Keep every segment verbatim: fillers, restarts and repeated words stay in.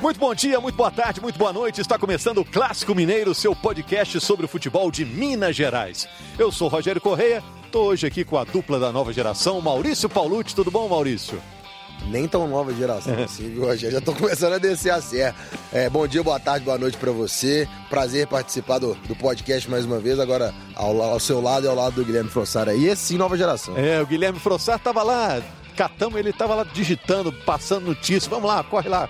Muito bom dia, muito boa tarde, muito boa noite. Está começando o Clássico Mineiro, seu podcast sobre o futebol de Minas Gerais. Eu sou Rogério Correia, estou hoje aqui com a dupla da nova geração, Maurício Paulucci. Tudo bom, Maurício? Nem tão nova geração assim, viu, Rogério? Já estou começando a descer a serra. É, bom dia, boa tarde, boa noite para você. Prazer participar do, do podcast mais uma vez, agora ao, ao seu lado e ao lado do Guilherme Frossard. E esse sim, nova geração. É, o Guilherme Frossard estava lá, catamos, ele estava lá digitando, passando notícias. Vamos lá, corre lá.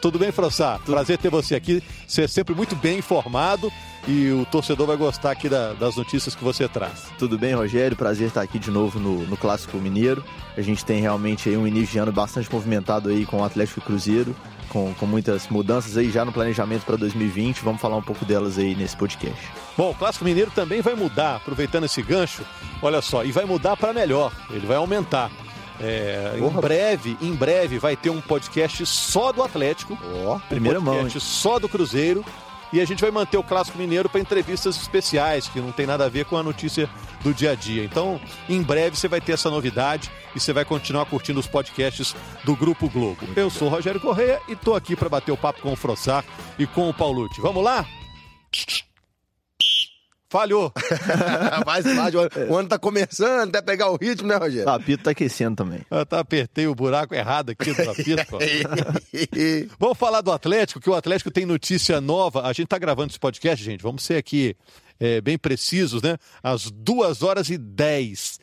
Tudo bem, Frossard? Prazer ter você aqui. Você é sempre muito bem informado e o torcedor vai gostar aqui da, das notícias que você traz. Tudo bem, Rogério? Prazer estar aqui de novo no, no Clássico Mineiro. A gente tem realmente aí um início de ano bastante movimentado aí com o Atlético e Cruzeiro, com, com muitas mudanças aí já no planejamento para dois mil e vinte. Vamos falar um pouco delas aí nesse podcast. Bom, o Clássico Mineiro também vai mudar, aproveitando esse gancho, olha só, e vai mudar para melhor, ele vai aumentar. É, em breve, em breve vai ter um podcast só do Atlético, oh, primeira um podcast mão, só do Cruzeiro, e a gente vai manter o Clássico Mineiro para entrevistas especiais, que não tem nada a ver com a notícia do dia a dia. Então, em breve você vai ter essa novidade e você vai continuar curtindo os podcasts do Grupo Globo. Muito Eu bem. sou o Rogério Correia e estou aqui para bater o papo com o Frossard e com o Paulucci. Vamos lá? Falhou. Vai, vai, o ano tá começando, até pegar o ritmo, né, Rogério? O apito tá aquecendo também. Eu tá, apertei o buraco errado aqui do apito. Vamos falar do Atlético, que o Atlético tem notícia nova. A gente tá gravando esse podcast, gente, vamos ser aqui é, bem precisos, né? Às duas horas e dez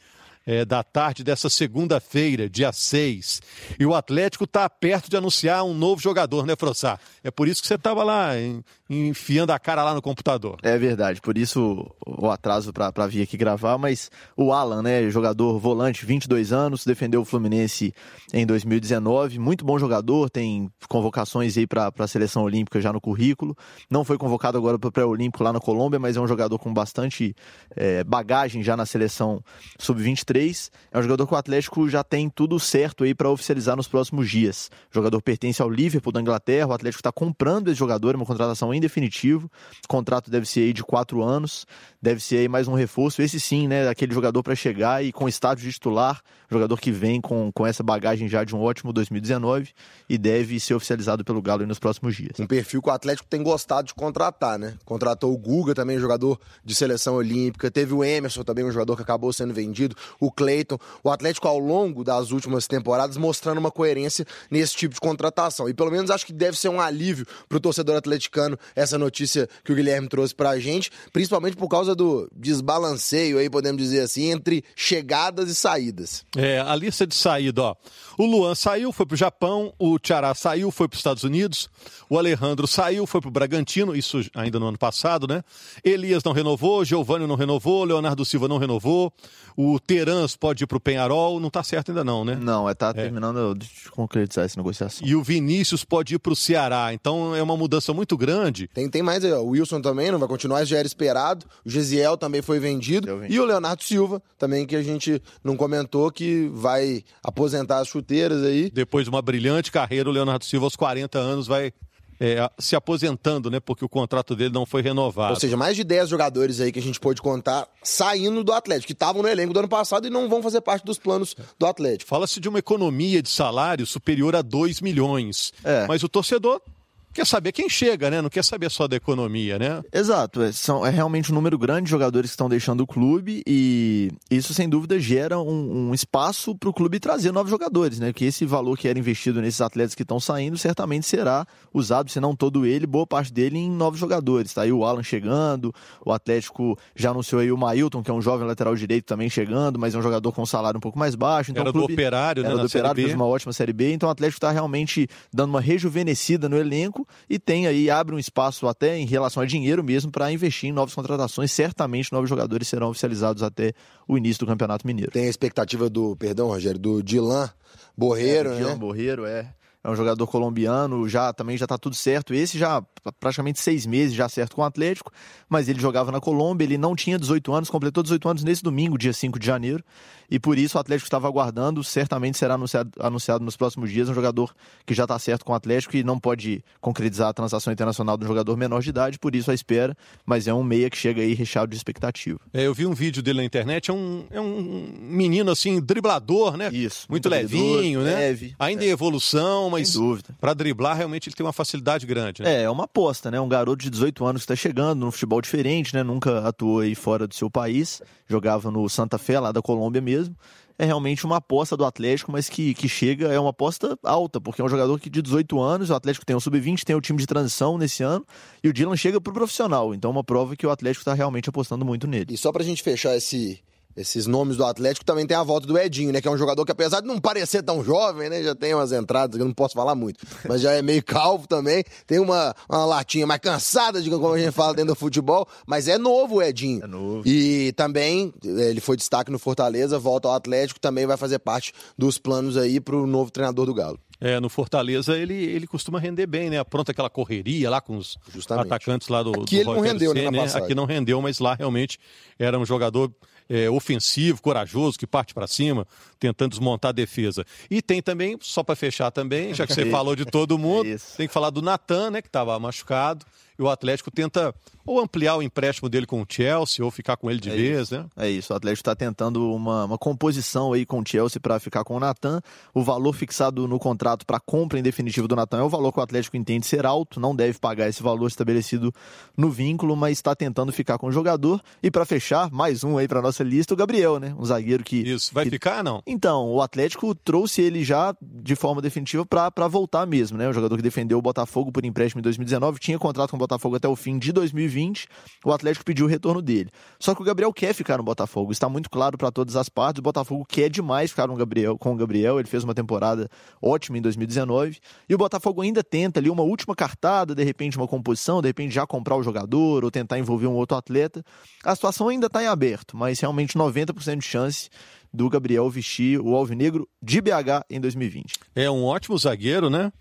é, da tarde dessa segunda-feira, dia seis. E o Atlético tá perto de anunciar um novo jogador, né, Frossard? É por isso que você tava lá em... enfiando a cara lá no computador. É verdade, por isso o atraso para vir aqui gravar, mas o Alan, né, jogador volante, vinte e dois anos, defendeu o Fluminense em dois mil e dezenove, muito bom jogador, tem convocações aí para a seleção olímpica já no currículo, não foi convocado agora para o pré-olímpico lá na Colômbia, mas é um jogador com bastante é, bagagem já na seleção sub vinte e três, é um jogador que o Atlético já tem tudo certo aí para oficializar nos próximos dias. O jogador pertence ao Liverpool da Inglaterra, o Atlético está comprando esse jogador, é uma contratação ainda definitivo, o contrato deve ser aí de quatro anos, deve ser aí mais um reforço, esse sim, né, aquele jogador para chegar e com status de titular, jogador que vem com, com essa bagagem já de um ótimo dois mil e dezenove e deve ser oficializado pelo Galo aí nos próximos dias. Um perfil que o Atlético tem gostado de contratar, né, contratou o Guga também, jogador de seleção olímpica, teve o Emerson também, um jogador que acabou sendo vendido, o Cleiton, o Atlético ao longo das últimas temporadas mostrando uma coerência nesse tipo de contratação e pelo menos acho que deve ser um alívio pro torcedor atleticano essa notícia que o Guilherme trouxe pra gente, principalmente por causa do desbalanceio aí, podemos dizer assim, entre chegadas e saídas. É, a lista de saída, ó. O Luan saiu, foi pro Japão, o Tchará saiu, foi pros Estados Unidos, o Alejandro saiu, foi pro Bragantino, isso ainda no ano passado, né? Elias não renovou, Giovânio não renovou, Leonardo Silva não renovou, o Terans pode ir pro Penharol, não tá certo ainda não, né? Não, é, tá é. terminando de concretizar essa negociação. E o Vinícius pode ir pro Ceará, então é uma mudança muito grande. Tem, tem mais aí, ó. O Wilson também não vai continuar, já era esperado. O Gesiel também foi vendido. vendido. E o Leonardo Silva, também que a gente não comentou, que vai aposentar as chuteiras aí. Depois de uma brilhante carreira, o Leonardo Silva, aos quarenta anos, vai é, se aposentando, né? Porque o contrato dele não foi renovado. Ou seja, mais de dez jogadores aí que a gente pôde contar saindo do Atlético, que estavam no elenco do ano passado e não vão fazer parte dos planos do Atlético. Fala-se de uma economia de salário superior a dois milhões. É. Mas o torcedor quer saber quem chega, né? Não quer saber só da economia, né? Exato. É, são, é realmente um número grande de jogadores que estão deixando o clube e isso, sem dúvida, gera um, um espaço para o clube trazer novos jogadores, né? Porque esse valor que era investido nesses atletas que estão saindo certamente será usado, se não todo ele, boa parte dele, em novos jogadores. Tá aí o Alan chegando, o Atlético já anunciou aí o Mailton, que é um jovem lateral direito também chegando, mas é um jogador com um salário um pouco mais baixo. Então, era o clube, do Operário, né? Era do Operário, fez uma ótima Série B. Então o Atlético está realmente dando uma rejuvenescida no elenco e tem aí, abre um espaço até em relação a dinheiro mesmo para investir em novas contratações. Certamente novos jogadores serão oficializados até o início do Campeonato Mineiro. Tem a expectativa do, perdão, Rogério, do Dylan Borrero, é, né? Dylan Borrero, é. É um jogador colombiano, já também já tá tudo certo. Esse já praticamente seis meses já certo com o Atlético, mas ele jogava na Colômbia, ele não tinha dezoito anos, completou dezoito anos nesse domingo, dia cinco de janeiro, e por isso o Atlético estava aguardando, certamente será anunciado, anunciado nos próximos dias, um jogador que já tá certo com o Atlético e não pode concretizar a transação internacional de um jogador menor de idade, por isso a espera, mas é um meia que chega aí recheado de expectativa. É, eu vi um vídeo dele na internet, é um, é um menino assim, driblador, né? Isso. Muito, muito levinho, driblador, né? Leve, ainda é. em evolução, mas para driblar realmente ele tem uma facilidade grande. Né? É, é uma aposta, né? Um garoto de dezoito anos que está chegando num futebol diferente, né? Nunca atuou aí fora do seu país, jogava no Santa Fé, lá da Colômbia mesmo. É realmente uma aposta do Atlético, mas que, que chega, é uma aposta alta, porque é um jogador que de dezoito anos, o Atlético tem o sub vinte, tem o time de transição nesse ano, e o Dylan chega pro profissional, então é uma prova que o Atlético está realmente apostando muito nele. E só pra gente fechar esse, esses nomes do Atlético, também tem a volta do Edinho, né, que é um jogador que apesar de não parecer tão jovem, né, já tem umas entradas que eu não posso falar muito, mas já é meio calvo também, tem uma, uma latinha mais cansada, de como a gente fala dentro do futebol, mas é novo o Edinho. É novo. E também, ele foi destaque no Fortaleza, volta ao Atlético, também vai fazer parte dos planos aí pro novo treinador do Galo. É, no Fortaleza ele, ele costuma render bem, né? Apronta aquela correria lá com os Justamente. atacantes lá do Rogério. Aqui do ele Rogério não rendeu, C, né? Na passagem. Aqui não rendeu, mas lá realmente era um jogador é, ofensivo, corajoso, que parte para cima, tentando desmontar a defesa. E tem também, só para fechar também, já que você falou de todo mundo, tem que falar do Natan, né? Que estava machucado. E o Atlético tenta ou ampliar o empréstimo dele com o Chelsea ou ficar com ele de é vez, isso. né? É isso, o Atlético está tentando uma, uma composição aí com o Chelsea para ficar com o Natan. O valor fixado no contrato para compra em definitivo do Natan é o valor que o Atlético entende ser alto, não deve pagar esse valor estabelecido no vínculo, mas está tentando ficar com o jogador. E para fechar, mais um aí para nossa lista, o Gabriel, né? Um zagueiro que... Isso, vai que... ficar ou não? Então, o Atlético trouxe ele já de forma definitiva para voltar mesmo, né? O jogador que defendeu o Botafogo por empréstimo em dois mil e dezenove, tinha contrato com o Botafogo até o fim de dois mil e vinte, o Atlético pediu o retorno dele. Só que o Gabriel quer ficar no Botafogo, está muito claro para todas as partes, o Botafogo quer demais ficar no Gabriel, com o Gabriel, ele fez uma temporada ótima em dois mil e dezenove, e o Botafogo ainda tenta ali uma última cartada, de repente uma composição, de repente já comprar o jogador, ou tentar envolver um outro atleta. A situação ainda está em aberto, mas realmente noventa por cento de chance do Gabriel vestir o Alvinegro de B H em dois mil e vinte. É um ótimo zagueiro, né?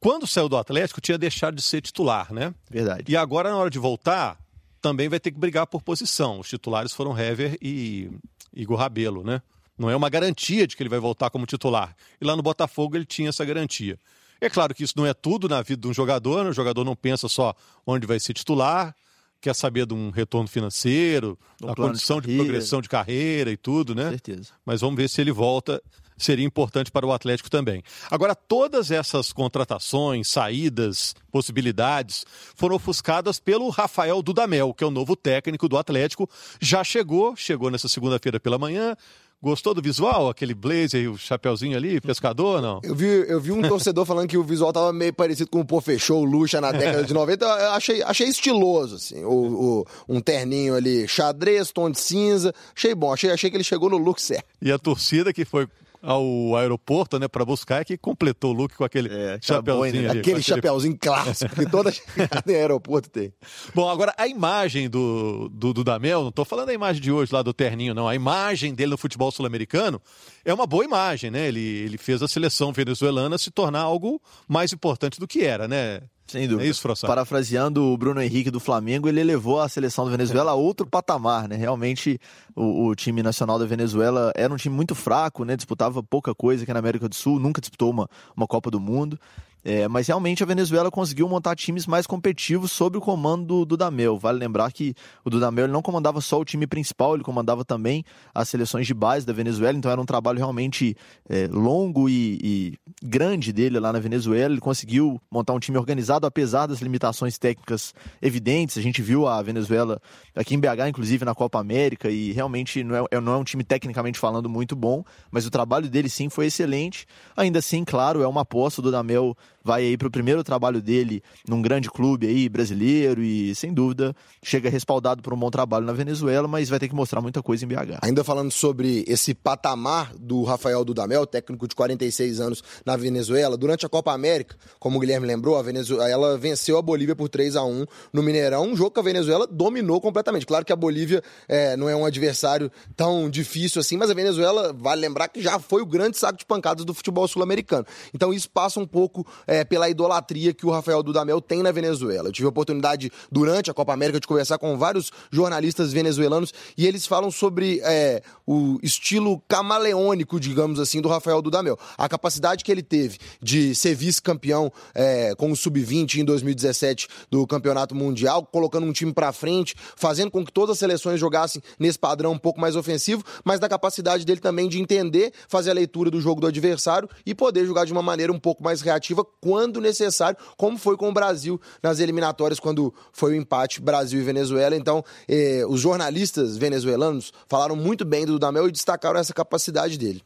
Quando saiu do Atlético, tinha deixado de ser titular, né? Verdade. E agora, na hora de voltar, também vai ter que brigar por posição. Os titulares foram Hever e Igor Rabelo, né? Não é uma garantia de que ele vai voltar como titular. E lá no Botafogo ele tinha essa garantia. É claro que isso não é tudo na vida de um jogador, né? O jogador não pensa só onde vai ser titular, quer saber de um retorno financeiro, um da condição de, de progressão de carreira e tudo, né? Com certeza. Mas vamos ver se ele volta... Seria importante para o Atlético também. Agora, todas essas contratações, saídas, possibilidades, foram ofuscadas pelo Rafael Dudamel, que é o novo técnico do Atlético. Já chegou, chegou nessa segunda-feira pela manhã. Gostou do visual? Aquele blazer, o chapeuzinho ali, pescador, não? Eu vi, eu vi um torcedor falando que o visual tava meio parecido com o Pô Fechou, o Lucha na década de noventa. Eu achei, achei estiloso, assim. O, o, um terninho ali, xadrez, tom de cinza. Achei bom, achei, achei que ele chegou no look certo. E a torcida que foi... ao aeroporto, né, pra buscar, que completou o look com aquele é, chapeuzinho né? ali, aquele chapeuzinho aquele... clássico que toda chegada em aeroporto tem. Bom, agora a imagem do, do, do Dudamel, não tô falando a imagem de hoje lá do terninho, não, a imagem dele no futebol sul-americano é uma boa imagem, né, ele, ele fez a seleção venezuelana se tornar algo mais importante do que era, né? Sem dúvida. É isso, Frossard. Parafraseando o Bruno Henrique do Flamengo, ele elevou a seleção do Venezuela a outro patamar, né? Realmente, o, o time nacional da Venezuela era um time muito fraco, né? Disputava pouca coisa aqui na América do Sul, nunca disputou uma, uma Copa do Mundo. É, mas realmente a Venezuela conseguiu montar times mais competitivos sob o comando do Dudamel. Vale lembrar que o Dudamel não comandava só o time principal, ele comandava também as seleções de base da Venezuela, então era um trabalho realmente é, longo e, e grande dele lá na Venezuela. Ele conseguiu montar um time organizado, apesar das limitações técnicas evidentes. A gente viu a Venezuela aqui em B H, inclusive na Copa América, e realmente não é, não é um time tecnicamente falando muito bom, mas o trabalho dele sim foi excelente. Ainda assim, claro, é uma aposta, o Dudamel vai aí para o primeiro trabalho dele num grande clube aí brasileiro e, sem dúvida, chega respaldado por um bom trabalho na Venezuela, mas vai ter que mostrar muita coisa em B H. Ainda falando sobre esse patamar do Rafael Dudamel, técnico de quarenta e seis anos na Venezuela, durante a Copa América, como o Guilherme lembrou, a Venezuela venceu a Bolívia por três a um no Mineirão, um jogo que a Venezuela dominou completamente. Claro que a Bolívia é, não é um adversário tão difícil assim, mas a Venezuela, vale lembrar que já foi o grande saco de pancadas do futebol sul-americano. Então isso passa um pouco... É, é, pela idolatria que o Rafael Dudamel tem na Venezuela. Eu tive a oportunidade, durante a Copa América, de conversar com vários jornalistas venezuelanos e eles falam sobre é, o estilo camaleônico, digamos assim, do Rafael Dudamel. A capacidade que ele teve de ser vice-campeão é, com o sub vinte em dois mil e dezessete do Campeonato Mundial, colocando um time pra frente, fazendo com que todas as seleções jogassem nesse padrão um pouco mais ofensivo, mas da capacidade dele também de entender, fazer a leitura do jogo do adversário e poder jogar de uma maneira um pouco mais reativa quando necessário, como foi com o Brasil nas eliminatórias, quando foi o empate Brasil e Venezuela. Então, eh, os jornalistas venezuelanos falaram muito bem do Dudamel e destacaram essa capacidade dele.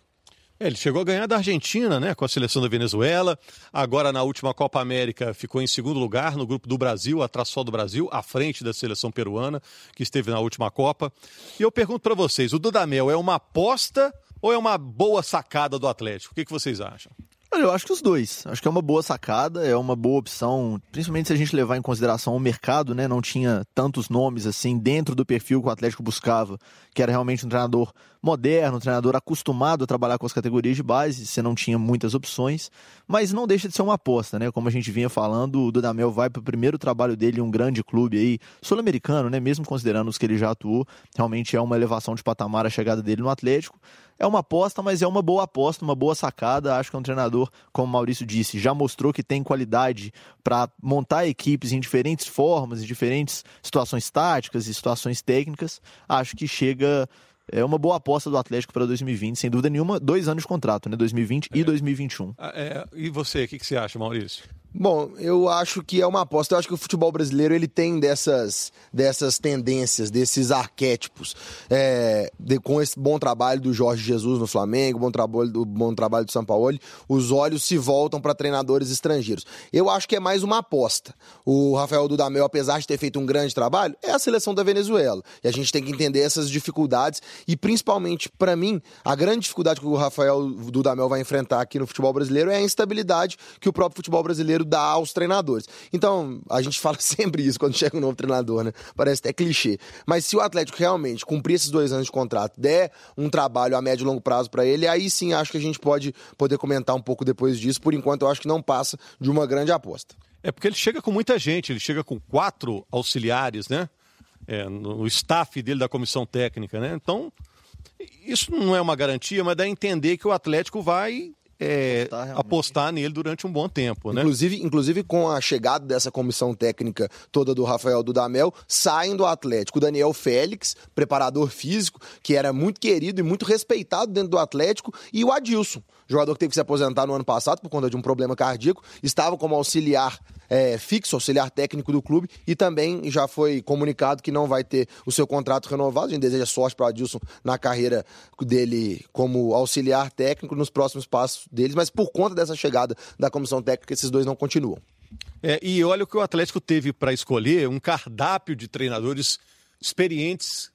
Ele chegou a ganhar da Argentina, né, com a seleção da Venezuela. Agora, na última Copa América, ficou em segundo lugar no grupo do Brasil, atrás só do Brasil, à frente da seleção peruana, que esteve na última Copa. E eu pergunto para vocês, o Dudamel é uma aposta ou é uma boa sacada do Atlético? O que, que vocês acham? Eu acho que os dois. Acho que é uma boa sacada, é uma boa opção, principalmente se a gente levar em consideração o mercado, né? Não tinha tantos nomes assim dentro do perfil que o Atlético buscava, que era realmente um treinador moderno, um treinador acostumado a trabalhar com as categorias de base, você não tinha muitas opções, mas não deixa de ser uma aposta, né? Como a gente vinha falando, o Dudamel vai para o primeiro trabalho dele em um grande clube aí, sul-americano, né? Mesmo considerando os que ele já atuou, realmente é uma elevação de patamar a chegada dele no Atlético. É uma aposta, mas é uma boa aposta, uma boa sacada. Acho que é um treinador, como o Maurício disse, já mostrou que tem qualidade para montar equipes em diferentes formas, em diferentes situações táticas e situações técnicas. Acho que chega... É uma boa aposta do Atlético para dois mil e vinte, sem dúvida nenhuma. Dois anos de contrato, né? dois mil e vinte é. E dois mil e vinte e um. É. E você, o que, que você acha, Maurício? Bom, eu acho que é uma aposta. Eu acho que o futebol brasileiro ele tem dessas, dessas tendências, desses arquétipos. É, de, com esse bom trabalho do Jorge Jesus no Flamengo, bom trabalho do bom trabalho do Sampaoli, os olhos se voltam para treinadores estrangeiros. Eu acho que é mais uma aposta. O Rafael Dudamel, apesar de ter feito um grande trabalho, é a seleção da Venezuela. E a gente tem que entender essas dificuldades. E principalmente, para mim, a grande dificuldade que o Rafael Dudamel vai enfrentar aqui no futebol brasileiro é a instabilidade que o próprio futebol brasileiro dá aos treinadores. Então, a gente fala sempre isso quando chega um novo treinador, né? Parece até clichê. Mas se o Atlético realmente cumprir esses dois anos de contrato, der um trabalho a médio e longo prazo para ele, aí sim acho que a gente pode poder comentar um pouco depois disso. Por enquanto, eu acho que não passa de uma grande aposta. É porque ele chega com muita gente, ele chega com quatro auxiliares, né? É, no staff dele da comissão técnica, né? Então, isso não é uma garantia, mas dá a entender que o Atlético vai... É, apostar, apostar nele durante um bom tempo, né? Inclusive, inclusive com a chegada dessa comissão técnica toda do Rafael Dudamel, saem do Atlético o Daniel Félix, preparador físico, que era muito querido e muito respeitado dentro do Atlético, e o Adilson, jogador que teve que se aposentar no ano passado por conta de um problema cardíaco, estava como auxiliar é, fixo, auxiliar técnico do clube, e também já foi comunicado que não vai ter o seu contrato renovado. A gente deseja sorte para o Adilson na carreira dele como auxiliar técnico nos próximos passos deles, mas por conta dessa chegada da comissão técnica, esses dois não continuam. É, e olha o que o Atlético teve para escolher, um cardápio de treinadores experientes,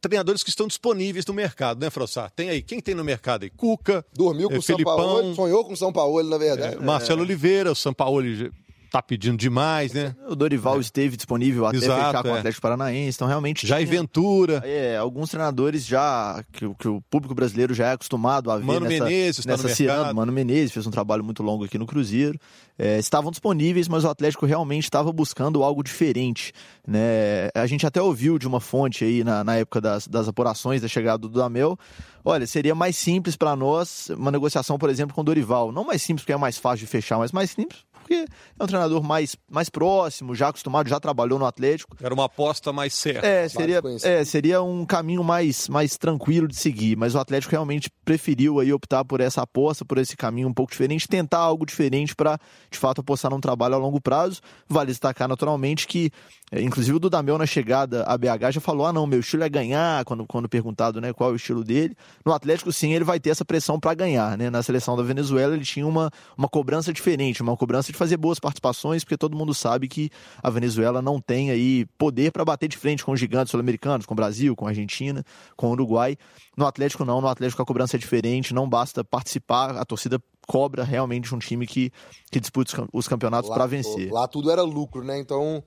treinadores que estão disponíveis no mercado, né, Frossard? Tem aí, quem tem no mercado aí? Cuca, dormiu com é, o Felipão, Sampaoli, sonhou com o Sampaoli, na verdade. É, Marcelo é. Oliveira, o Sampaoli tá pedindo demais, né? O Dorival é. esteve disponível até Exato, fechar com o Atlético é. Paranaense, então realmente... Jair tinha, Ventura. É, alguns treinadores já, que, que o público brasileiro já é acostumado a ver Mano nessa, Menezes nessa tá no mercado. Mano Menezes fez um trabalho muito longo aqui no Cruzeiro. É, estavam disponíveis, mas o Atlético realmente estava buscando algo diferente, né? A gente até ouviu de uma fonte aí na, na época das, das apurações da chegada do Dudamel, olha, seria mais simples para nós uma negociação, por exemplo, com o Dorival. Não mais simples porque é mais fácil de fechar, mas mais simples porque é um treinador mais, mais próximo, já acostumado, já trabalhou no Atlético. Era uma aposta mais certa. É, seria, é, seria um caminho mais, mais tranquilo de seguir, mas o Atlético realmente preferiu aí optar por essa aposta, por esse caminho um pouco diferente, tentar algo diferente para, de fato, apostar num trabalho a longo prazo. Vale destacar, naturalmente, que, inclusive, o Dudamel, na chegada à B H, já falou, ah, não, meu estilo é ganhar, quando, quando perguntado, né, qual é o estilo dele. No Atlético, sim, ele vai ter essa pressão para ganhar, né? Na seleção da Venezuela, ele tinha uma, uma cobrança diferente, uma cobrança de fazer boas participações, porque todo mundo sabe que a Venezuela não tem aí poder para bater de frente com os gigantes sul-americanos, com o Brasil, com a Argentina, com o Uruguai. No Atlético não, no Atlético a cobrança é diferente, não basta participar, a torcida cobra realmente um time que, que disputa os campeonatos para vencer. Lá tudo era lucro, né? Então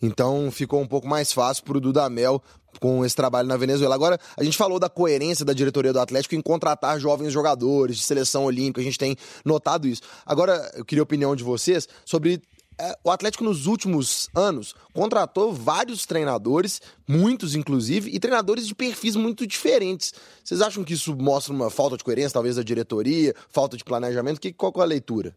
Então ficou um pouco mais fácil para o Dudamel com esse trabalho na Venezuela. Agora, a gente falou da coerência da diretoria do Atlético em contratar jovens jogadores de seleção olímpica, a gente tem notado isso. Agora, eu queria a opinião de vocês sobre... O Atlético, nos últimos anos, contratou vários treinadores, muitos inclusive, e treinadores de perfis muito diferentes. Vocês acham que isso mostra uma falta de coerência, talvez, da diretoria, falta de planejamento? Que, qual é a leitura?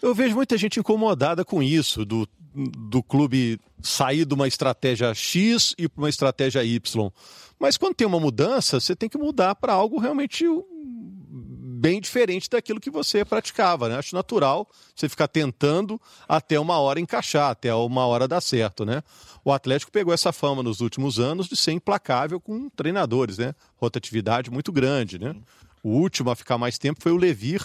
Eu vejo muita gente incomodada com isso, do, do clube sair de uma estratégia X e para uma estratégia Y. Mas quando tem uma mudança, você tem que mudar para algo realmente... bem diferente daquilo que você praticava, né? Acho natural você ficar tentando até uma hora encaixar, até uma hora dar certo, né? O Atlético pegou essa fama nos últimos anos de ser implacável com treinadores, né? Rotatividade muito grande, né? O último a ficar mais tempo foi o Levir,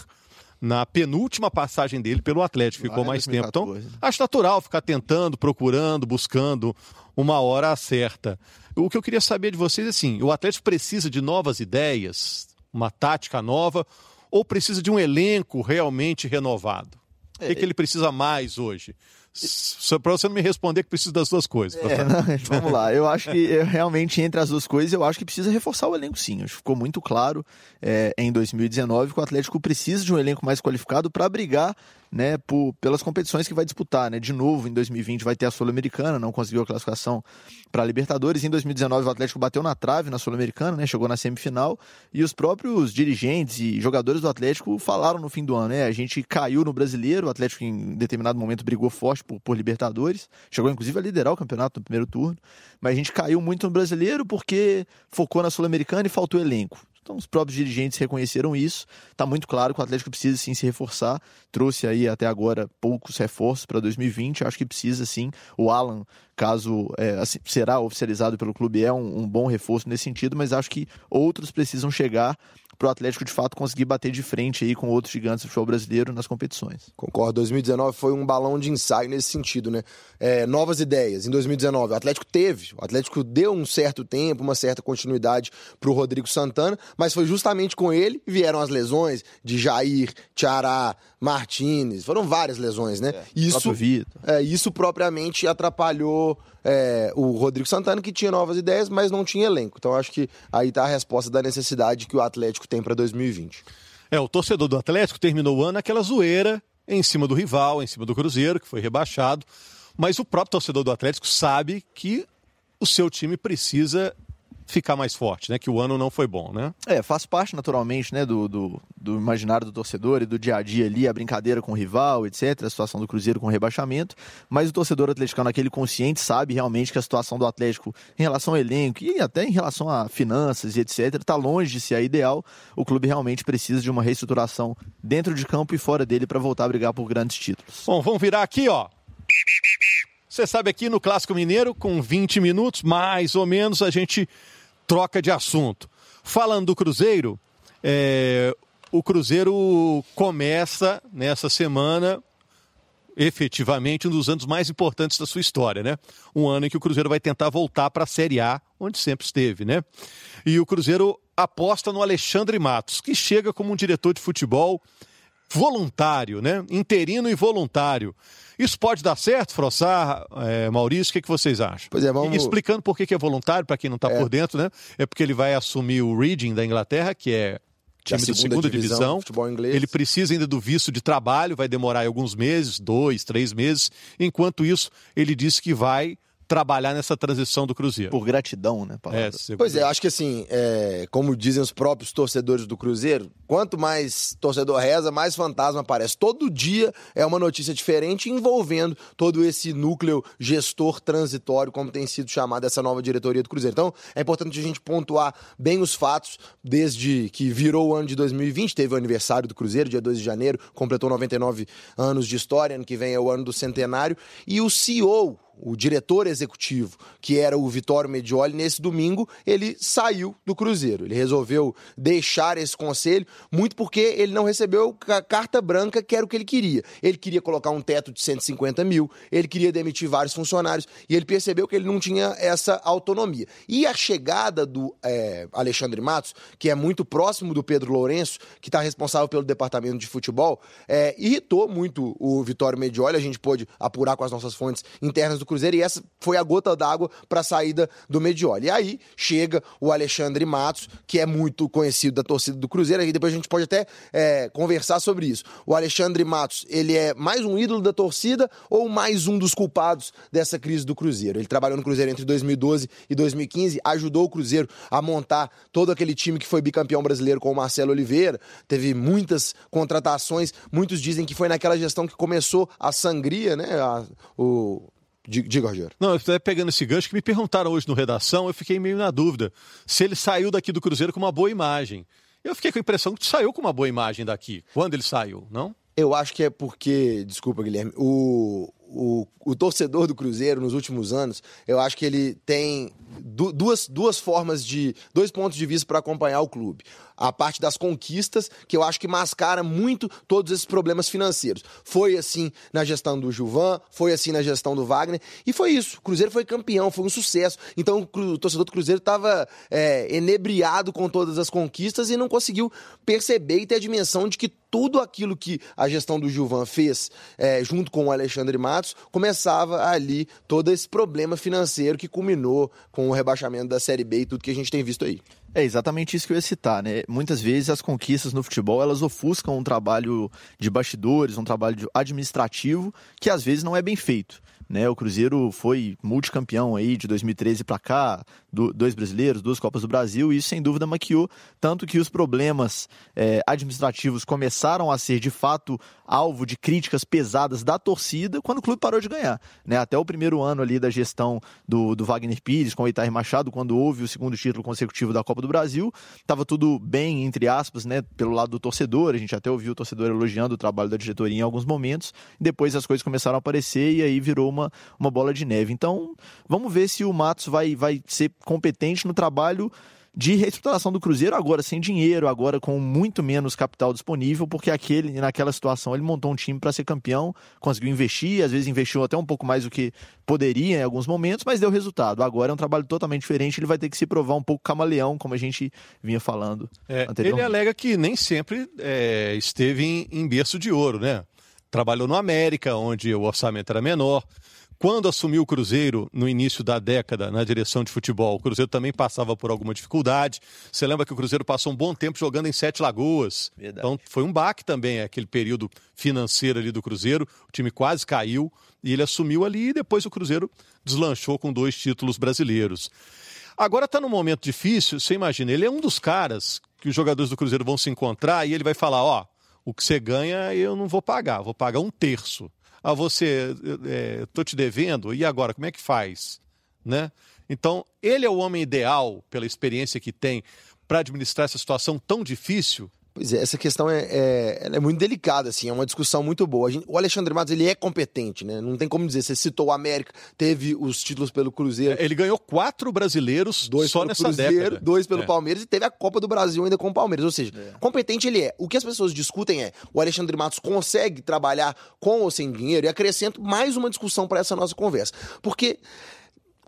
na penúltima passagem dele pelo Atlético, ficou mais tempo. Então, acho natural ficar tentando, procurando, buscando uma hora certa. O que eu queria saber de vocês é assim, o Atlético precisa de novas ideias... uma tática nova, ou precisa de um elenco realmente renovado? É, o que, é que ele precisa mais hoje? Só para você não me responder que precisa das duas coisas. É, não, vamos lá, eu acho que eu, realmente entre as duas coisas, eu acho que precisa reforçar o elenco sim. Acho que ficou muito claro é, em dois mil e dezenove que o Atlético precisa de um elenco mais qualificado para brigar, né, por, pelas competições que vai disputar, né? De novo, em dois mil e vinte vai ter a Sul-Americana, não conseguiu a classificação para a Libertadores. Em dois mil e dezenove o Atlético bateu na trave na Sul-Americana, né? Chegou na semifinal e os próprios dirigentes e jogadores do Atlético falaram no fim do ano, né? A gente caiu no Brasileiro, o Atlético em determinado momento brigou forte por, por Libertadores, chegou inclusive a liderar o campeonato no primeiro turno, mas a gente caiu muito no Brasileiro porque focou na Sul-Americana e faltou elenco. Então os próprios dirigentes reconheceram isso, está muito claro que o Atlético precisa sim se reforçar, trouxe aí até agora poucos reforços para dois mil e vinte, acho que precisa sim, o Alan, caso é, assim, será oficializado pelo clube, é um, um bom reforço nesse sentido, mas acho que outros precisam chegar para o Atlético de fato conseguir bater de frente aí com outros gigantes do futebol brasileiro nas competições. Concordo, dois mil e dezenove foi um balão de ensaio nesse sentido, né? É, novas ideias, em dois mil e dezenove o Atlético teve, o Atlético deu um certo tempo, uma certa continuidade para o Rodrigo Santana, mas foi justamente com ele que vieram as lesões de Jair, Tiará, Martínez, foram várias lesões, né? É, isso, é, isso propriamente atrapalhou é, o Rodrigo Santana, que tinha novas ideias, mas não tinha elenco. Então acho que aí está a resposta da necessidade que o Atlético tem para dois mil e vinte. É, o torcedor do Atlético terminou o ano naquela zoeira em cima do rival, em cima do Cruzeiro, que foi rebaixado, mas o próprio torcedor do Atlético sabe que o seu time precisa ficar mais forte, né? Que o ano não foi bom, né? É, faz parte naturalmente, né, do, do, do imaginário do torcedor e do dia a dia ali, a brincadeira com o rival, etcétera, a situação do Cruzeiro com o rebaixamento, mas o torcedor atleticano, aquele consciente, sabe realmente que a situação do Atlético em relação ao elenco e até em relação a finanças e etcétera, está longe de ser a ideal. O clube realmente precisa de uma reestruturação dentro de campo e fora dele para voltar a brigar por grandes títulos. Bom, vamos virar aqui, ó. Você sabe, aqui no Clássico Mineiro, com vinte minutos, mais ou menos, a gente troca de assunto. Falando do Cruzeiro, é... o Cruzeiro começa nessa semana, efetivamente, um dos anos mais importantes da sua história, né? Um ano em que o Cruzeiro vai tentar voltar para a Série A, onde sempre esteve, né? E o Cruzeiro aposta no Alexandre Matos, que chega como um diretor de futebol voluntário, né? Interino e voluntário. Isso pode dar certo, Frossard, é, Maurício, o que, que vocês acham? Pois é, vamos... Explicando por que, que é voluntário, para quem não está é. por dentro, né? É porque ele vai assumir o Reading da Inglaterra, que é time da segunda, segunda divisão, divisão. Futebol inglês. Ele precisa ainda do visto de trabalho, vai demorar alguns meses, dois, três meses. Enquanto isso, ele disse que vai trabalhar nessa transição do Cruzeiro. Por gratidão, né, Paulo? É, pois é, acho que assim, é, como dizem os próprios torcedores do Cruzeiro, quanto mais torcedor reza, mais fantasma aparece. Todo dia é uma notícia diferente envolvendo todo esse núcleo gestor transitório, como tem sido chamada essa nova diretoria do Cruzeiro. Então, é importante a gente pontuar bem os fatos desde que virou o ano de dois mil e vinte, teve o aniversário do Cruzeiro, dia dois de janeiro, completou noventa e nove anos de história, ano que vem é o ano do centenário, e o C E O, o diretor executivo, que era o Vitório Medioli, nesse domingo, ele saiu do Cruzeiro. Ele resolveu deixar esse conselho, muito porque ele não recebeu a carta branca, que era o que ele queria. Ele queria colocar um teto de cento e cinquenta mil, ele queria demitir vários funcionários, e ele percebeu que ele não tinha essa autonomia. E a chegada do é, Alexandre Matos, que é muito próximo do Pedro Lourenço, que está responsável pelo departamento de futebol, é, irritou muito o Vitório Medioli. A gente pôde apurar com as nossas fontes internas do do Cruzeiro, e essa foi a gota d'água para a saída do Medioli. E aí chega o Alexandre Matos, que é muito conhecido da torcida do Cruzeiro, e depois a gente pode até é, conversar sobre isso. O Alexandre Matos, ele é mais um ídolo da torcida ou mais um dos culpados dessa crise do Cruzeiro? Ele trabalhou no Cruzeiro entre dois mil e doze e dois mil e quinze, ajudou o Cruzeiro a montar todo aquele time que foi bicampeão brasileiro com o Marcelo Oliveira, teve muitas contratações, muitos dizem que foi naquela gestão que começou a sangria, né, a, o... Diga, Rogério. Não, eu estou pegando esse gancho que me perguntaram hoje no Redação, eu fiquei meio na dúvida se ele saiu daqui do Cruzeiro com uma boa imagem. Eu fiquei com a impressão que saiu com uma boa imagem daqui. Quando ele saiu, não? Eu acho que é porque, desculpa, Guilherme, o, o, o torcedor do Cruzeiro nos últimos anos, eu acho que ele tem du, duas, duas formas de, dois pontos de vista para acompanhar o clube. A parte das conquistas, que eu acho que mascara muito todos esses problemas financeiros. Foi assim na gestão do Gilvan, foi assim na gestão do Wagner, e foi isso. O Cruzeiro foi campeão, foi um sucesso. Então o torcedor do Cruzeiro estava é, enebriado com todas as conquistas e não conseguiu perceber e ter a dimensão de que tudo aquilo que a gestão do Gilvan fez é, junto com o Alexandre Matos, começava ali todo esse problema financeiro que culminou com o rebaixamento da Série B e tudo que a gente tem visto aí. É exatamente isso que eu ia citar, né? Muitas vezes as conquistas no futebol, elas ofuscam um trabalho de bastidores, um trabalho administrativo, que às vezes não é bem feito, né? O Cruzeiro foi multicampeão aí de dois mil e treze para cá, do, dois brasileiros, duas Copas do Brasil, e isso sem dúvida maquiou, tanto que os problemas é, administrativos começaram a ser de fato alvo de críticas pesadas da torcida quando o clube parou de ganhar, né? Até o primeiro ano ali da gestão do, do Wagner Pires com o Itair Machado, quando houve o segundo título consecutivo da Copa do Brasil, estava tudo bem, entre aspas, né, pelo lado do torcedor. A gente até ouviu o torcedor elogiando o trabalho da diretoria em alguns momentos, depois as coisas começaram a aparecer e aí virou uma, uma bola de neve. Então vamos ver se o Matos vai, vai ser competente no trabalho de reestruturação do Cruzeiro, agora sem dinheiro, agora com muito menos capital disponível, porque aquele, naquela situação ele montou um time para ser campeão, conseguiu investir, às vezes investiu até um pouco mais do que poderia em alguns momentos, mas deu resultado. Agora é um trabalho totalmente diferente, ele vai ter que se provar um pouco camaleão, como a gente vinha falando é, anteriormente. Ele alega que nem sempre é, esteve em, em berço de ouro, né? Trabalhou no América, onde o orçamento era menor. Quando assumiu o Cruzeiro, no início da década, na direção de futebol, o Cruzeiro também passava por alguma dificuldade. Você lembra que o Cruzeiro passou um bom tempo jogando em Sete Lagoas. Verdade. Então foi um baque também, aquele período financeiro ali do Cruzeiro. O time quase caiu e ele assumiu ali e depois o Cruzeiro deslanchou com dois títulos brasileiros. Agora está num momento difícil, você imagina, ele é um dos caras que os jogadores do Cruzeiro vão se encontrar e ele vai falar, ó, o que você ganha eu não vou pagar, vou pagar um terço. Ah, você, é, tô te devendo, e agora, como é que faz? Né? Então, ele é o homem ideal, pela experiência que tem, para administrar essa situação tão difícil? Pois é, essa questão é, é, ela é muito delicada, assim, é uma discussão muito boa. A gente, o Alexandre Matos, ele é competente, né? Não tem como dizer, você citou o América, teve os títulos pelo Cruzeiro. É, ele ganhou quatro brasileiros dois só nessa Cruzeiro, década. Dois pelo é. Palmeiras e teve a Copa do Brasil ainda com o Palmeiras, ou seja, é. competente ele é. O que as pessoas discutem é, o Alexandre Matos consegue trabalhar com ou sem dinheiro? E acrescento mais uma discussão para essa nossa conversa, porque...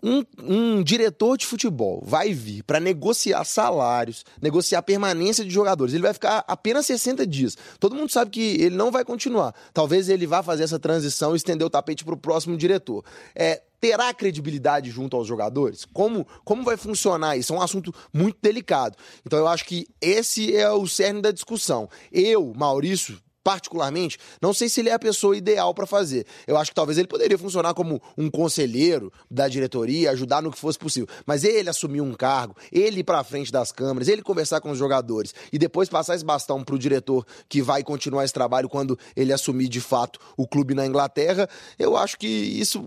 Um, um diretor de futebol vai vir para negociar salários, negociar permanência de jogadores. Ele vai ficar apenas sessenta dias. Todo mundo sabe que ele não vai continuar. Talvez ele vá fazer essa transição e estender o tapete para o próximo diretor. É... Terá credibilidade junto aos jogadores? Como, como vai funcionar isso? É um assunto muito delicado. Então eu acho que esse é o cerne da discussão. Eu, Maurício... particularmente, não sei se ele é a pessoa ideal para fazer. Eu acho que talvez ele poderia funcionar como um conselheiro da diretoria, ajudar no que fosse possível. Mas ele assumir um cargo, ele ir para frente das câmeras, ele conversar com os jogadores e depois passar esse bastão para o diretor que vai continuar esse trabalho quando ele assumir de fato o clube na Inglaterra, eu acho que isso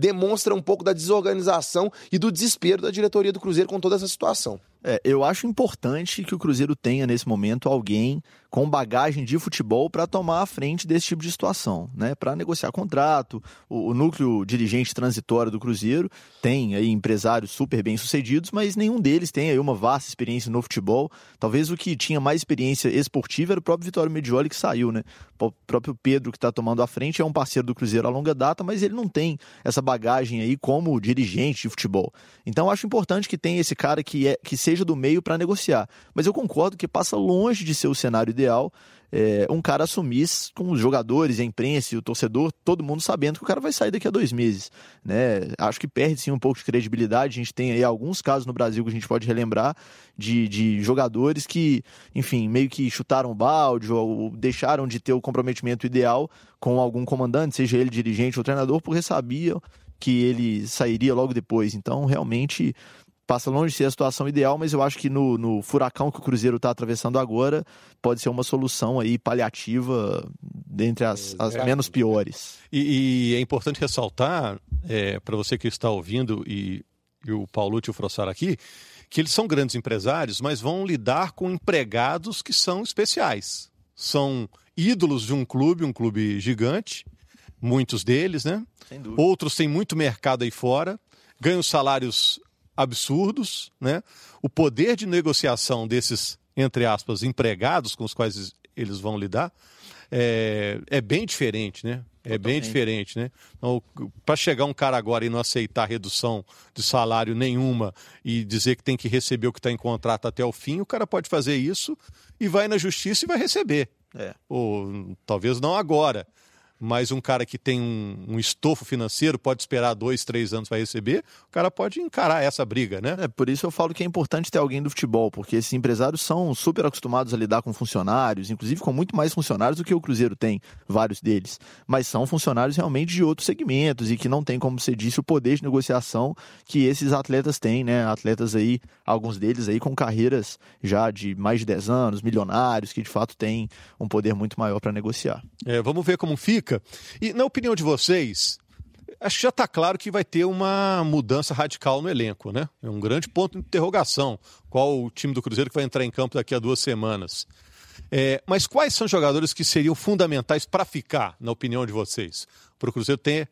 demonstra um pouco da desorganização e do desespero da diretoria do Cruzeiro com toda essa situação. É, eu acho importante que o Cruzeiro tenha, nesse momento, alguém com bagagem de futebol para tomar a frente desse tipo de situação, né? Para negociar contrato. O, o núcleo dirigente transitório do Cruzeiro tem aí empresários super bem-sucedidos, mas nenhum deles tem aí uma vasta experiência no futebol. Talvez o que tinha mais experiência esportiva era o próprio Vitório Medioli, que saiu, né? O próprio Pedro, que está tomando a frente, é um parceiro do Cruzeiro a longa data, mas ele não tem essa bagagem aí como dirigente de futebol. Então, eu acho importante que tenha esse cara que é... que seja do meio para negociar, mas eu concordo que passa longe de ser o cenário ideal. é, um cara assumisse com os jogadores, a imprensa e o torcedor, todo mundo sabendo que o cara vai sair daqui a dois meses, né? Acho que perde sim um pouco de credibilidade. A gente tem aí alguns casos no Brasil que a gente pode relembrar de, de jogadores que, enfim, meio que chutaram o balde ou deixaram de ter o comprometimento ideal com algum comandante, seja ele dirigente ou treinador, porque sabiam que ele sairia logo depois. Então, realmente, passa longe de ser a situação ideal, mas eu acho que no, no furacão que o Cruzeiro está atravessando agora, pode ser uma solução aí paliativa, dentre as, as menos piores. E, e é importante ressaltar, é, para você que está ouvindo, e, e o Paulucci e o Frossard aqui, que eles são grandes empresários, mas vão lidar com empregados que são especiais. São ídolos de um clube, um clube gigante, muitos deles, né? Outros têm muito mercado aí fora, ganham salários absurdos, né? O poder de negociação desses, entre aspas, empregados com os quais eles vão lidar é, é bem diferente, né? É Totalmente. bem diferente, né? Então, para chegar um cara agora e não aceitar redução de salário nenhuma e dizer que tem que receber o que está em contrato até o fim, o cara pode fazer isso e vai na justiça e vai receber. É. Ou talvez não agora, mas um cara que tem um, um estofo financeiro pode esperar dois, três anos para receber, o cara pode encarar essa briga, né? É, por isso eu falo que é importante ter alguém do futebol, porque esses empresários são super acostumados a lidar com funcionários, inclusive com muito mais funcionários do que o Cruzeiro tem, vários deles, mas são funcionários realmente de outros segmentos e que não tem, como você disse, o poder de negociação que esses atletas têm, né? Atletas aí, alguns deles aí com carreiras já de mais de dez anos, milionários, que de fato têm um poder muito maior para negociar. É, vamos ver como fica. E na opinião de vocês, acho que já está claro que vai ter uma mudança radical no elenco, né? É um grande ponto de interrogação. Qual o time do Cruzeiro que vai entrar em campo daqui a duas semanas? É, mas quais são os jogadores que seriam fundamentais para ficar, na opinião de vocês? Para o Cruzeiro ter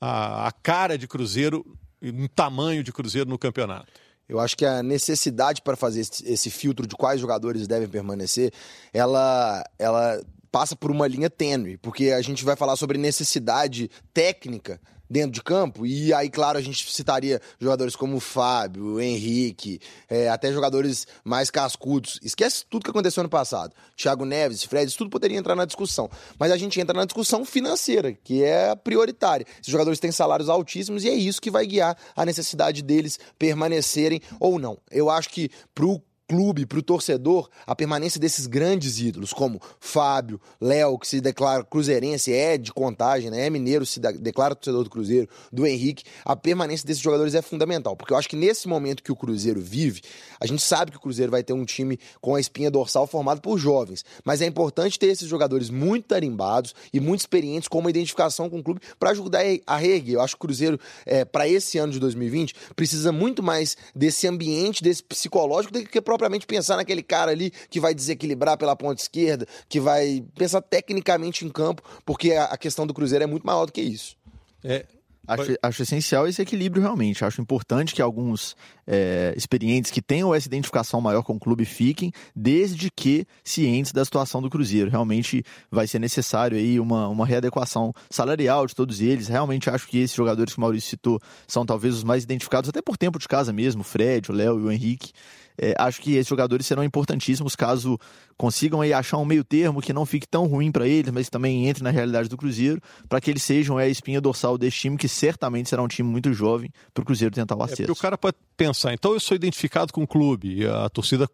a, a cara de Cruzeiro, um tamanho de Cruzeiro no campeonato. Eu acho que a necessidade para fazer esse filtro de quais jogadores devem permanecer, ela... ela... passa por uma linha tênue, porque a gente vai falar sobre necessidade técnica dentro de campo, e aí, claro, a gente citaria jogadores como o Fábio, o Henrique, é, até jogadores mais cascudos. Esquece tudo que aconteceu no passado. Thiago Neves, Fred, isso tudo poderia entrar na discussão. Mas a gente entra na discussão financeira, que é prioritária. Esses jogadores têm salários altíssimos e é isso que vai guiar a necessidade deles permanecerem ou não. Eu acho que pro clube, para o torcedor, a permanência desses grandes ídolos, como Fábio, Léo, que se declara cruzeirense, é de Contagem, né? É mineiro, se declara torcedor do Cruzeiro, do Henrique, a permanência desses jogadores é fundamental, porque eu acho que nesse momento que o Cruzeiro vive, a gente sabe que o Cruzeiro vai ter um time com a espinha dorsal formado por jovens, mas é importante ter esses jogadores muito tarimbados e muito experientes com uma identificação com o clube para ajudar a reerguer. Eu acho que o Cruzeiro, é, para esse ano de dois mil e vinte, precisa muito mais desse ambiente, desse psicológico, do que a própria propriamente pensar naquele cara ali que vai desequilibrar pela ponta esquerda, que vai pensar tecnicamente em campo, porque a questão do Cruzeiro é muito maior do que isso. É, acho, acho essencial esse equilíbrio realmente, acho importante que alguns é, experientes que tenham essa identificação maior com o clube fiquem, desde que cientes da situação do Cruzeiro. Realmente vai ser necessário aí uma, uma readequação salarial de todos eles. Realmente acho que esses jogadores que o Maurício citou são talvez os mais identificados, até por tempo de casa mesmo, o Fred, o Léo e o Henrique. É, acho que esses jogadores serão importantíssimos caso consigam aí achar um meio termo que não fique tão ruim para eles, mas que também entre na realidade do Cruzeiro, para que eles sejam é, a espinha dorsal desse time, que certamente será um time muito jovem para o Cruzeiro tentar o acesso. É, porque o cara pode pensar, então eu sou identificado com o clube, a torcida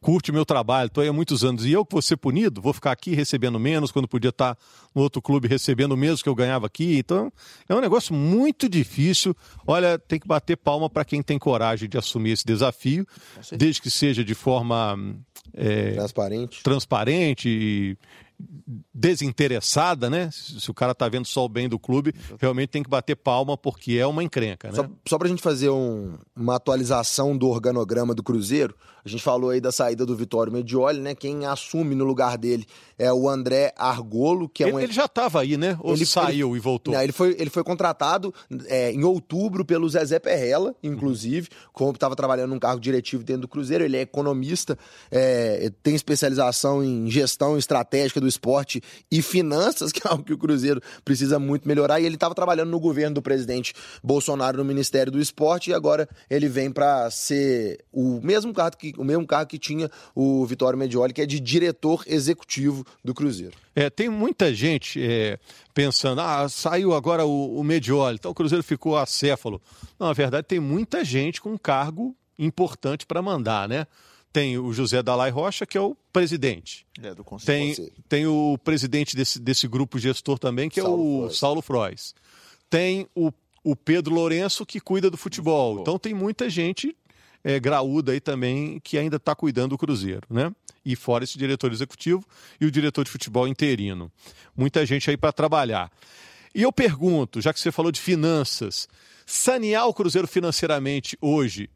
curte o meu trabalho, estou aí há muitos anos, e eu que vou ser punido, vou ficar aqui recebendo menos, quando podia estar no outro clube recebendo o mesmo que eu ganhava aqui. Então, é um negócio muito difícil. Olha, tem que bater palma para quem tem coragem de assumir esse desafio, desde que seja de forma é, transparente. transparente e desinteressada, né? Se o cara tá vendo só o bem do clube, realmente tem que bater palma, porque é uma encrenca, né? Só, só pra gente fazer um, uma atualização do organograma do Cruzeiro, a gente falou aí da saída do Vitório Medioli, né? Quem assume no lugar dele é o André Argolo, que é ele, um... Ele já tava aí, né? Ou ele saiu ele, e voltou? Não, ele, foi, ele foi contratado é, em outubro pelo Zezé Perrella, inclusive, uhum. como tava trabalhando num cargo diretivo dentro do Cruzeiro, ele é economista, é, tem especialização em gestão estratégica do esporte e finanças, que é algo que o Cruzeiro precisa muito melhorar, e ele estava trabalhando no governo do presidente Bolsonaro no Ministério do Esporte, e agora ele vem para ser o mesmo cargo que, o mesmo cargo que tinha o Vitório Medioli, que é de diretor executivo do Cruzeiro. É, tem muita gente é, pensando, ah, saiu agora o, o Medioli, então o Cruzeiro ficou acéfalo. Não, na verdade tem muita gente com um cargo importante para mandar, né? Tem o José Dalai Rocha, que é o presidente. É, do Conselho. Tem, tem o presidente desse, desse grupo gestor também, que Saulo é o Frois. Saulo Frois. Tem o, o Pedro Lourenço, que cuida do futebol. Então tem muita gente é, graúda aí também, que ainda está cuidando do Cruzeiro, né? E fora esse diretor executivo e o diretor de futebol interino. Muita gente aí para trabalhar. E eu pergunto, já que você falou de finanças, sanear o Cruzeiro financeiramente hoje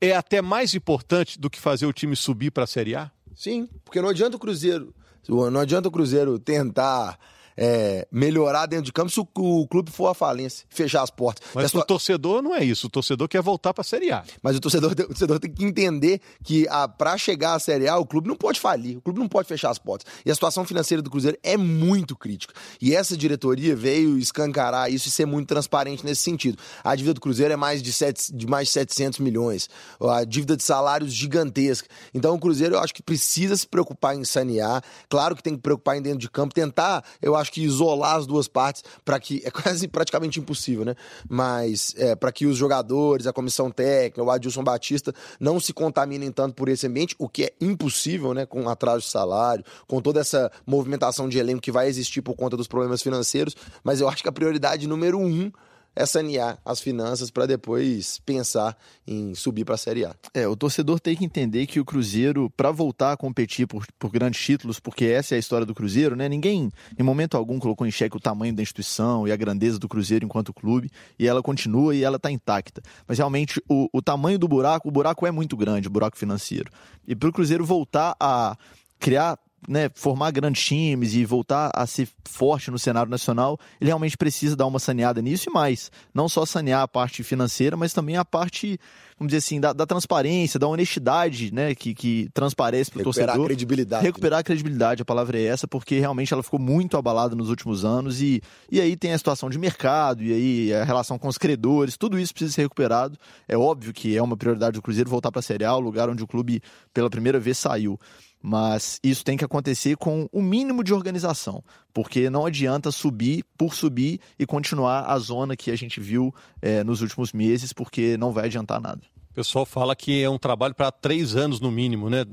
é até mais importante do que fazer o time subir para a Série A? Sim, porque não adianta o Cruzeiro, não adianta o Cruzeiro tentar é, melhorar dentro de campo se o, o clube for à falência, fechar as portas. Mas sua... o torcedor não é isso, o torcedor quer voltar para a Série A. Mas o torcedor, o torcedor tem que entender que para chegar à Série A o clube não pode falir, o clube não pode fechar as portas. E a situação financeira do Cruzeiro é muito crítica. E essa diretoria veio escancarar isso e ser muito transparente nesse sentido. A dívida do Cruzeiro é mais de, sete, de mais de setecentos milhões, a dívida de salários gigantesca. Então o Cruzeiro eu acho que precisa se preocupar em sanear, claro que tem que preocupar em dentro de campo, tentar, eu acho que isolar as duas partes para que, é quase praticamente impossível, né? Mas é, para que os jogadores, a comissão técnica, o Adilson Batista não se contaminem tanto por esse ambiente, o que é impossível, né? Com atraso de salário, com toda essa movimentação de elenco que vai existir por conta dos problemas financeiros, mas eu acho que a prioridade número um é sanear as finanças para depois pensar em subir para a Série A. É, o torcedor tem que entender que o Cruzeiro, para voltar a competir por, por grandes títulos, porque essa é a história do Cruzeiro, né? Ninguém, em momento algum, colocou em xeque o tamanho da instituição e a grandeza do Cruzeiro enquanto clube, e ela continua e ela está intacta. Mas realmente o, o tamanho do buraco, o buraco é muito grande, o buraco financeiro. E para o Cruzeiro voltar a criar, né, formar grandes times e voltar a ser forte no cenário nacional, ele realmente precisa dar uma saneada nisso e mais, não só sanear a parte financeira, mas também a parte, vamos dizer assim, da, da transparência, da honestidade, né, que, que transparece para o torcedor. Recuperar a credibilidade. Recuperar a credibilidade, a palavra é essa, porque realmente ela ficou muito abalada nos últimos anos e, e aí tem a situação de mercado, e aí a relação com os credores, tudo isso precisa ser recuperado. É óbvio que é uma prioridade do Cruzeiro voltar para a Série A, o lugar onde o clube pela primeira vez saiu. Mas isso tem que acontecer com o mínimo de organização, porque não adianta subir por subir e continuar a zona que a gente viu é, nos últimos meses, porque não vai adiantar nada. O pessoal fala que é um trabalho para três anos no mínimo, né?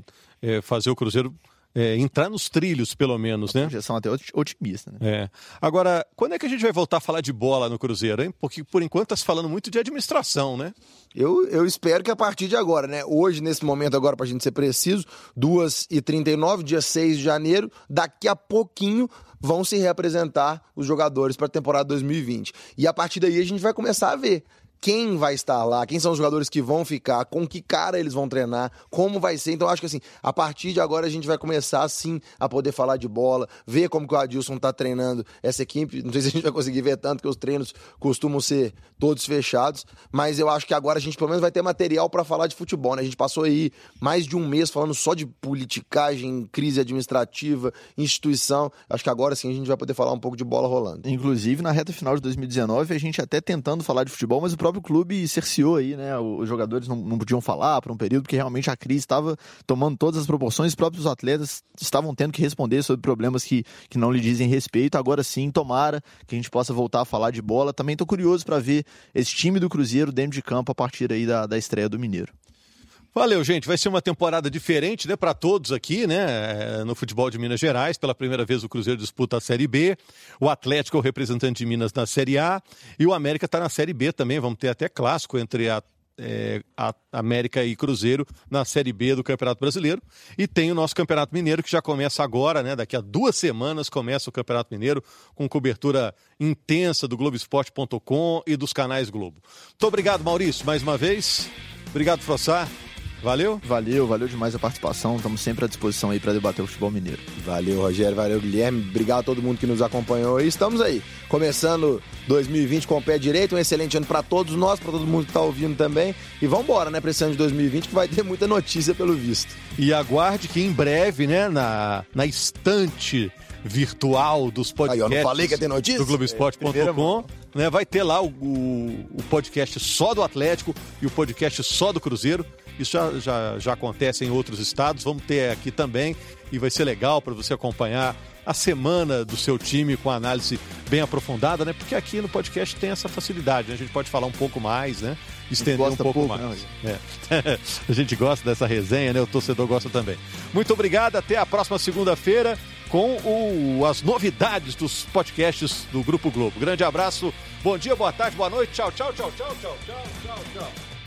É, fazer o Cruzeiro é, entrar nos trilhos, pelo menos, né? Uma projeção até otimista, né? É. Agora, quando é que a gente vai voltar a falar de bola no Cruzeiro, hein? Porque, por enquanto, está se falando muito de administração, né? Eu, eu espero que a partir de agora, né? Hoje, nesse momento agora, pra gente ser preciso, duas e trinta e nove, dia seis de janeiro, daqui a pouquinho vão se reapresentar os jogadores para a temporada dois mil e vinte. E a partir daí a gente vai começar a ver quem vai estar lá, quem são os jogadores que vão ficar, com que cara eles vão treinar, como vai ser. Então acho que assim, a partir de agora a gente vai começar sim a poder falar de bola, ver como que o Adilson tá treinando essa equipe. Não sei se a gente vai conseguir ver tanto, que os treinos costumam ser todos fechados, mas eu acho que agora a gente pelo menos vai ter material para falar de futebol, né? A gente passou aí mais de um mês falando só de politicagem, crise administrativa, instituição. Acho que agora sim a gente vai poder falar um pouco de bola rolando. Inclusive na reta final de dois mil e dezenove a gente até tentando falar de futebol, mas o próprio O próprio clube cerceou aí, né? Os jogadores não, não podiam falar por um período, porque realmente a crise estava tomando todas as proporções, os próprios atletas estavam tendo que responder sobre problemas que, que não lhe dizem respeito. Agora sim, tomara que a gente possa voltar a falar de bola. Também estou curioso para ver esse time do Cruzeiro dentro de campo a partir aí da, da estreia do Mineiro. Valeu, gente. Vai ser uma temporada diferente, né, para todos aqui, né, no futebol de Minas Gerais. Pela primeira vez o Cruzeiro disputa a Série B, o Atlético é o representante de Minas na Série A e o América está na Série B também. Vamos ter até clássico entre a, é, a América e Cruzeiro na Série B do Campeonato Brasileiro. E tem o nosso Campeonato Mineiro, que já começa agora, né, daqui a duas semanas começa o Campeonato Mineiro com cobertura intensa do globo esporte ponto com e dos canais Globo. Muito obrigado, Maurício, mais uma vez. Obrigado, Frossard. Valeu? Valeu, valeu demais a participação. Estamos sempre à disposição aí para debater o futebol mineiro. Valeu, Rogério. Valeu, Guilherme. Obrigado a todo mundo que nos acompanhou aí. Estamos aí, começando dois mil e vinte com o pé direito. Um excelente ano para todos nós, para todo mundo que está ouvindo também. E vamos embora, né, para esse ano de dois mil e vinte, que vai ter muita notícia pelo visto. E aguarde que em breve, né, na, na estante virtual dos podcasts. Aí, eu não falei que ia ter notícia? Do Globo Esporte ponto com. É, né, vai ter lá o, o, o podcast só do Atlético e o podcast só do Cruzeiro. Isso já, já, já acontece em outros estados. Vamos ter aqui também. E vai ser legal para você acompanhar a semana do seu time com a análise bem aprofundada, né? Porque aqui no podcast tem essa facilidade, né? A gente pode falar um pouco mais, né? Estender um pouco, pouco mais. É. A gente gosta dessa resenha, né? O torcedor gosta também. Muito obrigado, até a próxima segunda-feira com o, as novidades dos podcasts do Grupo Globo. Grande abraço, bom dia, boa tarde, boa noite. Tchau, tchau, tchau, tchau, tchau, tchau, tchau, tchau.